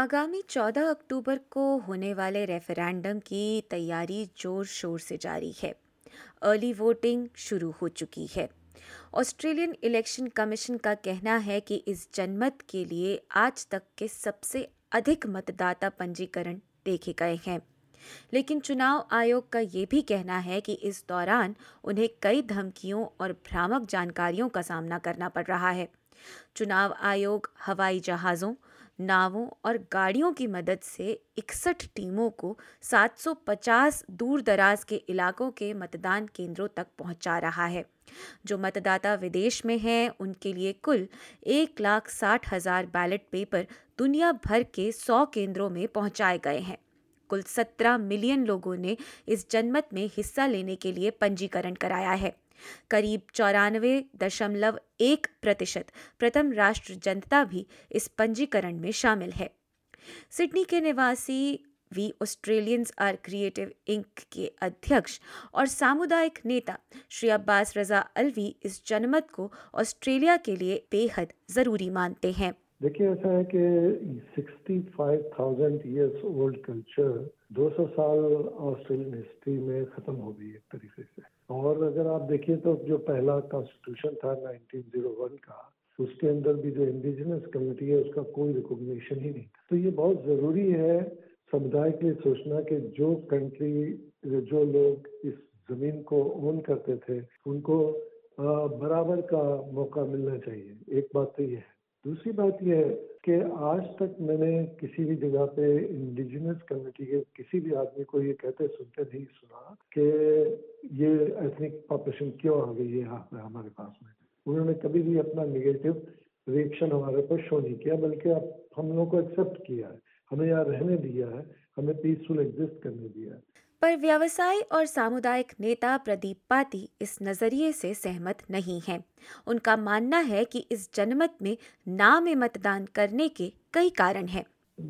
आगामी 14 अक्टूबर को होने वाले रेफरेंडम की तैयारी जोर शोर से जारी है। अर्ली वोटिंग शुरू हो चुकी है। ऑस्ट्रेलियन इलेक्शन कमीशन का कहना है कि इस जनमत के लिए आज तक के सबसे अधिक मतदाता पंजीकरण देखे गए हैं, लेकिन चुनाव आयोग का ये भी कहना है कि इस दौरान उन्हें कई धमकियों और भ्रामक जानकारियों का सामना करना पड़ रहा है। चुनाव आयोग हवाई जहाज़ों, नावों और गाड़ियों की मदद से 61 टीमों को 750 दूर दराज के इलाकों के मतदान केंद्रों तक पहुंचा रहा है। जो मतदाता विदेश में हैं, उनके लिए कुल 1,60,000 बैलेट पेपर दुनिया भर के 100 केंद्रों में पहुंचाए गए हैं। कुल 17 मिलियन लोगों ने इस जनमत में हिस्सा लेने के लिए पंजीकरण कराया है। करीब 94.1% प्रथम राष्ट्र जनता भी इस पंजीकरण में शामिल है। सिडनी के निवासी We Australians Are Creative Inc के अध्यक्ष और सामुदायिक नेता श्री अब्बास रजा अलवी इस जनमत को ऑस्ट्रेलिया के लिए बेहद ज़रूरी मानते हैं। देखिए, ऐसा है कि 65,000 ईयर्स ओल्ड कल्चर 200 साल ऑस्ट्रेलियन हिस्ट्री में ख़त्म हो गई एक तरीके से। और अगर आप देखिए तो जो पहला कॉन्स्टिट्यूशन था 1901 का, उसके अंदर भी जो इंडिजिनस कम्युनिटी है उसका कोई रिकॉग्निशन ही नहीं था। तो ये बहुत ज़रूरी है समुदाय के लिए सोचना कि जो कंट्री, जो लोग इस ज़मीन को ओन करते थे उनको बराबर का मौका मिलना चाहिए। एक बात तो ये है। दूसरी बात यह है कि आज तक मैंने किसी भी जगह पे इंडिजिनस कम्युनिटी के किसी भी आदमी को ये कहते सुनते नहीं सुना कि ये एथनिक पॉपुलेशन क्यों आ गई है हमारे पास में। उन्होंने कभी भी अपना निगेटिव रिएक्शन हमारे पर शो नहीं किया, बल्कि अब हम लोगों को एक्सेप्ट किया है, हमें यहाँ रहने दिया है, हमें पीसफुल एग्जिस्ट करने दिया है। पर व्यवसायी और सामुदायिक नेता प्रदीप पाती इस नज़रिए से सहमत नहीं हैं। उनका मानना है कि इस जनमत में ना में मतदान करने के कई कारण हैं।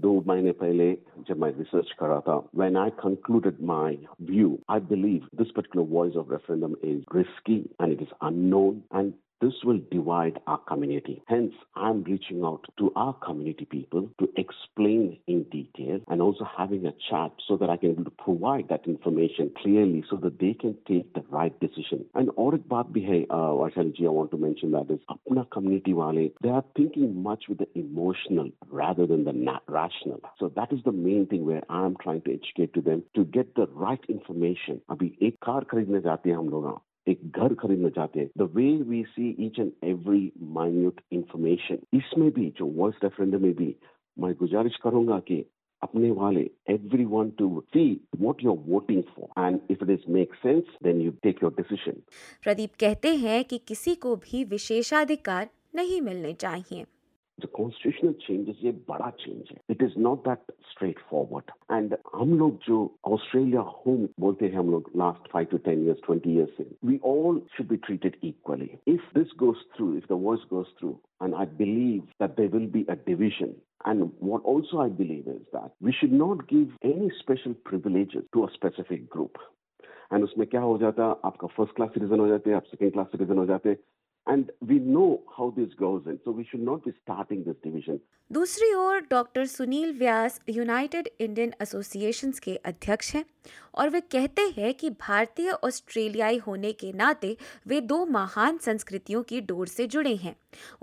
2 महीने पहले जब मैं रिसर्च कर रहा था, when I concluded my view, I believe this particular voice of referendum is risky and it is unknown and this will divide our community. Hence, I'm reaching out to our community people to explain in detail and also having a chat so that I can able to provide that information clearly so that they can take the right decision. And aur ek baat bhi hai, Vaishali ji, I want to mention that is apna community wale, they are thinking much with the emotional rather than the rational. So that is the main thing where I'm trying to educate to them to get the right information. Abhi ek car khareedne jaate hain hum log, एक घर खरीदना चाहते हैं। The way we see each and every minute information, इसमें भी जो voice referendum में भी मैं गुजारिश करूंगा कि अपने वाले everyone to see what you are voting for and if it is make sense then you take your decision. Pradeep कहते हैं कि किसी को भी विशेषाधिकार नहीं मिलने चाहिए। The constitutional changes ये बड़ा चेंज है। It is not that straightforward. And हम लोग जो Australia home बोलते हैं हम लोग last 5 to 10 years, 20 years से, we all should be treated equally. If this goes through, if the voice goes through, and I believe that there will be a division. And what also I believe is that we should not give any special privileges to a specific group. And उसमें क्या हो जाता? आपका first class citizen हो जाते, आप second class citizen हो जाते। And we know how this goes in, so we should not be starting this division. दूसरी ओर doctor Sunil Vyas United Indian Associations के अध्यक्ष हैं और वे कहते हैं कि भारतीय ऑस्ट्रेलियाई होने के नाते वे 2 महान संस्कृतियों की डोर से जुड़े हैं।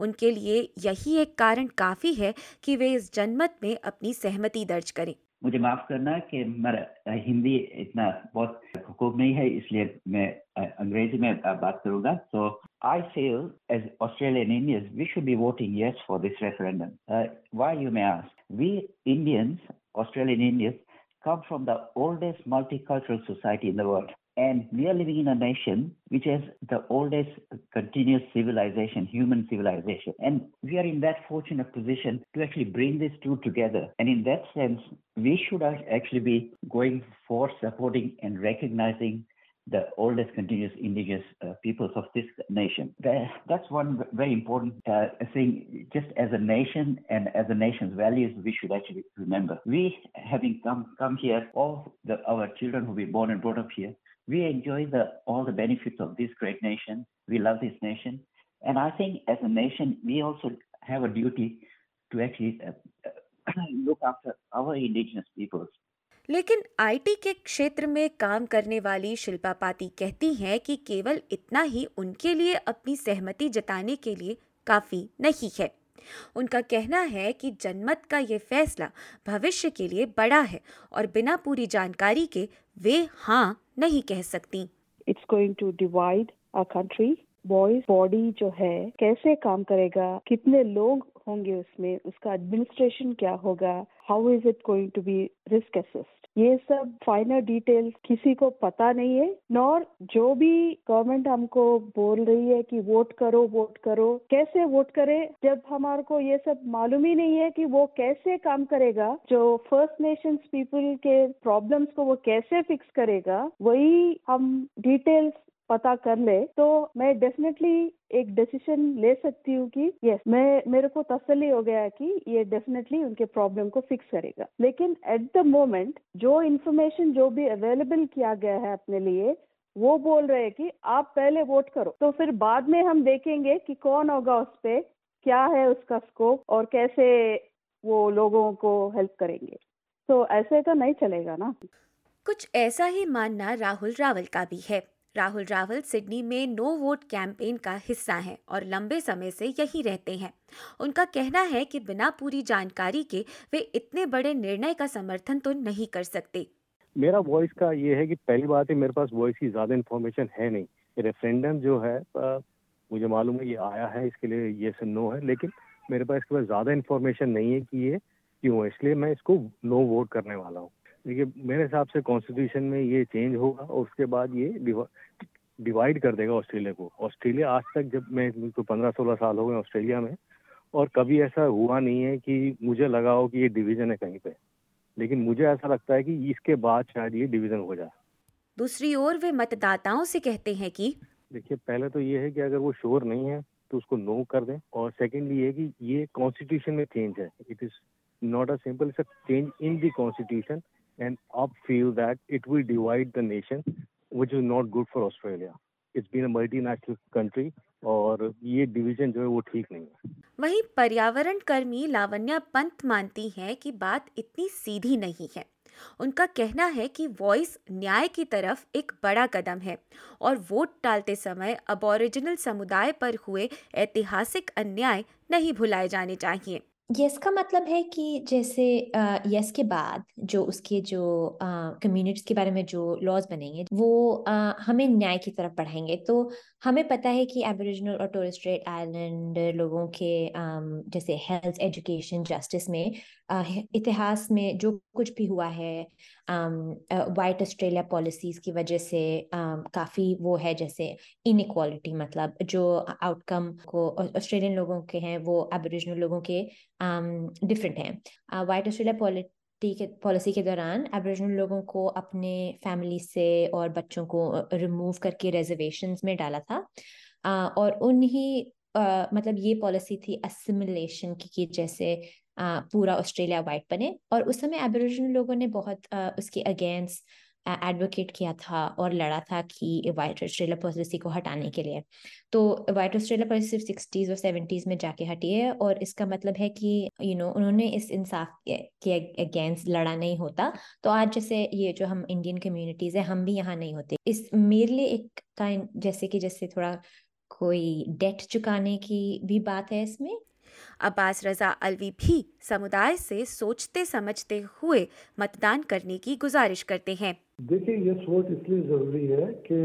उनके लिए यही एक कारण काफ़ी है कि वे इस जनमत में अपनी सहमति दर्ज करें। मुझे माफ़ करना कि मेरा हिंदी इतना बहुत खूब नहीं है, इसलिए मैं अंग्रेजी में बात करूँगा। तो I feel as Australian Indians we should be voting yes for this referendum. Why you may ask? We Indians, Australian Indians, come from the oldest multicultural society in the world. And we are living in a nation which has the oldest continuous civilization, human civilization. And we are in that fortunate position to actually bring these two together. And in that sense, we should actually be going for supporting and recognizing the oldest continuous indigenous peoples of this nation. That's one very important thing. Just as a nation and as a nation's values, we should actually remember. We, having come here, all our children who were born and brought up here, we enjoy all the benefits of this great nation. We love this nation. And I think as a nation, we also have a duty to actually look after our indigenous peoples. लेकिन IT के क्षेत्र में काम करने वाली शिल्पा पाती कहती हैं कि केवल इतना ही उनके लिए अपनी सहमति जताने के लिए काफ़ी नहीं है। उनका कहना है कि जनमत का ये फैसला भविष्य के लिए बड़ा है और बिना पूरी जानकारी के वे हाँ नहीं कह सकती। It's going to divide our country. Voice body जो है कैसे काम करेगा, कितने लोग होंगे उसमें, उसका एडमिनिस्ट्रेशन क्या होगा, how is it going to be risk assessed, ये सब फाइनल डिटेल्स किसी को पता नहीं है। और जो भी गवर्नमेंट हमको बोल रही है कि वोट करो कैसे वोट करे, जब हमारे को ये सब मालूम ही नहीं है कि वो कैसे काम करेगा, जो फर्स्ट नेशंस पीपल के प्रॉब्लम्स को वो कैसे फिक्स करेगा, वही हम डिटेल्स पता कर ले तो मैं डेफिनेटली एक डिसीजन ले सकती हूँ कि यस, मैं मेरे को तसल्ली हो गया कि ये डेफिनेटली उनके प्रॉब्लम को फिक्स करेगा। लेकिन एट द मोमेंट जो इन्फॉर्मेशन जो भी अवेलेबल किया गया है अपने लिए, वो बोल रहे हैं कि आप पहले वोट करो, तो फिर बाद में हम देखेंगे कि कौन होगा, उस पर क्या है उसका स्कोप और कैसे वो लोगों को हेल्प करेंगे। तो ऐसे तो नहीं चलेगा ना। कुछ ऐसा ही मानना राहुल रावल का भी है। राहुल रावल सिडनी में नो वोट कैंपेन का हिस्सा हैं और लंबे समय से यहीं रहते हैं। उनका कहना है कि बिना पूरी जानकारी के वे इतने बड़े निर्णय का समर्थन तो नहीं कर सकते। मेरा वॉइस का ये है कि पहली बात है मेरे पास वॉइस की ज़्यादा इन्फॉर्मेशन है नहीं। रेफरेंडम जो है मुझे मालूम है ये आया है, इसके लिए ये सब नो है, लेकिन मेरे पास इसके बाद ज़्यादा इन्फॉर्मेशन नहीं है कि ये क्यों, इसलिए मैं इसको नो वोट करने वाला हूँ। देखिए मेरे हिसाब से कॉन्स्टिट्यूशन में ये चेंज होगा और उसके बाद ये डिवाइड कर देगा ऑस्ट्रेलिया को। ऑस्ट्रेलिया आज तक, जब मैं 15-16 साल हो गए ऑस्ट्रेलिया में, और कभी ऐसा हुआ नहीं है कि मुझे लगा हो कि ये डिवीज़न है कहीं पे, लेकिन मुझे ऐसा लगता है कि इसके बाद शायद ये डिवीज़न हो जाए। दूसरी ओर वे मतदाताओं से कहते हैं कि देखिए पहले तो ये है कि अगर वो श्योर नहीं है तो उसको नो कर दें, और सेकेंडली ये कि ये कॉन्स्टिट्यूशन में चेंज है। It is not a simple change in the constitution and up feel that it will divide the nation, which is not good for Australia. It's been a multinational country और ये division जो है वो ठीक नहीं है। वहीं पर्यावरण कर्मी लावण्या पंत मानती हैं कि बात इतनी सीधी नहीं है। उनका कहना है कि वॉइस न्याय की तरफ एक बड़ा कदम है और वोट डालते समय अबॉरिजिनल समुदाय पर हुए ऐतिहासिक अन्याय नहीं भुलाए जाने चाहिए। यस का मतलब है कि जैसे यस के बाद जो उसके जो कम्युनिटीज के बारे में जो लॉज बनेंगे वो हमें न्याय की तरफ बढ़ाएंगे। तो हमें पता है कि एबोरिजिनल और टोरेस स्ट्रेट आइलैंडर लोगों के जैसे हेल्थ, एजुकेशन, जस्टिस में इतिहास में जो कुछ भी हुआ है वाइट ऑस्ट्रेलिया पॉलिसीज़ की वजह से काफ़ी वो है, जैसे इनइक्वालिटी, मतलब जो आउटकम को ऑस्ट्रेलियन लोगों के हैं वो एबोरिजिनल लोगों के डिफरेंट हैं। वाइट ऑस्ट्रेलिया पॉलिसी के दौरान एबोरिजिनल लोगों को अपने फैमिली से और बच्चों को रिमूव करके रिजर्वेशंस में डाला था और उन्हीं मतलब ये पॉलिसी थी असिमिलेशन की जैसे पूरा ऑस्ट्रेलिया वाइट बने, और उस समय एबोरिजिनल लोगों ने बहुत उसके अगेंस्ट एडवोकेट किया था और लड़ा था कि वाइट ऑस्ट्रेलिया पॉलिसी को हटाने के लिए। तो वाइट ऑस्ट्रेलिया पॉलिसी 60s और 70s में जाके हटी है और इसका मतलब है कि उन्होंने इस इंसाफ के अगेंस्ट लड़ा नहीं होता तो आज जैसे ये जो हम इंडियन कम्युनिटीज़ है हम भी यहाँ नहीं होते। इस मेरे लिए एक काइंड जैसे थोड़ा कोई डेट चुकाने की भी बात है इसमें। अब्बास रजा अलवी भी समुदाय से सोचते समझते हुए मतदान करने की गुजारिश करते हैं। देखिए ये सोच इसलिए जरूरी है कि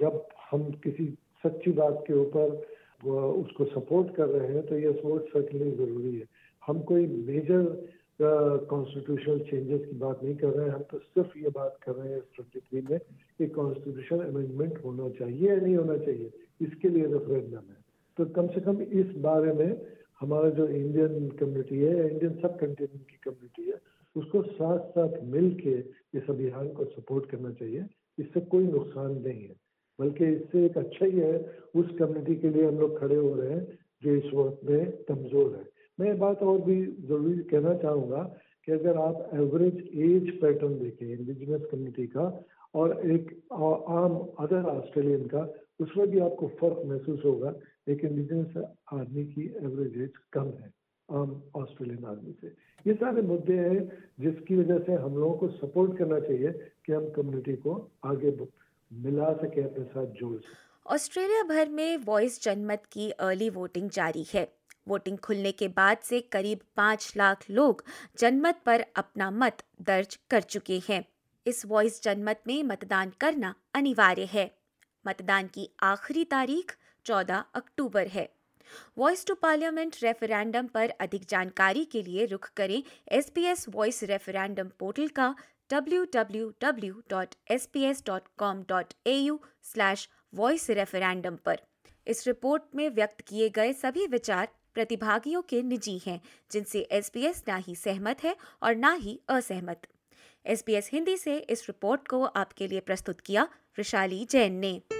जब हम किसी सच्ची बात के ऊपर उसको सपोर्ट कर रहे हैं तो ये सोच सर्टनली जरूरी है। हम कोई मेजर कॉन्स्टिट्यूशनल चेंजेस की बात नहीं कर रहे हैं, हम तो सिर्फ ये बात कर रहे हैं 23 में कि कॉन्स्टिट्यूशन अमेंडमेंट होना चाहिए या नहीं होना चाहिए, इसके लिए रेफरेंडम है। तो कम से कम इस बारे में हमारा जो इंडियन कम्युनिटी है, इंडियन सब कंटिनेंट की कम्युनिटी है, उसको साथ साथ मिल के इस अभियान को सपोर्ट करना चाहिए। इससे कोई नुकसान नहीं है, बल्कि इससे एक अच्छा ही है उस कम्युनिटी के लिए हम लोग खड़े हो रहे हैं जो इस वक्त में कमज़ोर है। मैं ये बात और भी ज़रूरी कहना चाहूँगा कि अगर आप एवरेज एज पैटर्न देखें इंडिजिनस कम्युनिटी का और एक आम अदर ऑस्ट्रेलियन का, उसमें भी आपको फ़र्क महसूस होगा। लेकिन इंडिजिनस आदमी की एवरेज एज कम है आम ऑस्ट्रेलियन आदमी से। ये सारे मुद्दे हैं जिसकी वजह से हम लोगों को सपोर्ट करना चाहिए कि हम कम्युनिटी को आगे मिला सके, अपने साथ जोड़ सके। ऑस्ट्रेलिया भर में वॉइस जनमत की अर्ली वोटिंग जारी है। वोटिंग खुलने के बाद से करीब 5 लाख लोग जनमत पर अपना मत दर्ज कर चुके हैं। इस वॉइस जनमत में मतदान करना अनिवार्य है। मतदान की आखिरी तारीख 14 अक्टूबर है। वॉइस टू पार्लियामेंट रेफरेंडम पर अधिक जानकारी के लिए रुख करें SPS वॉइस रेफरेंडम पोर्टल का www.sps.com.au/voice-referendum पर। इस रिपोर्ट में व्यक्त किए गए सभी विचार प्रतिभागियों के निजी हैं, जिनसे SPS ना ही सहमत है और ना ही असहमत। SBS हिंदी से इस रिपोर्ट को आपके लिए प्रस्तुत किया वैशाली जैन ने।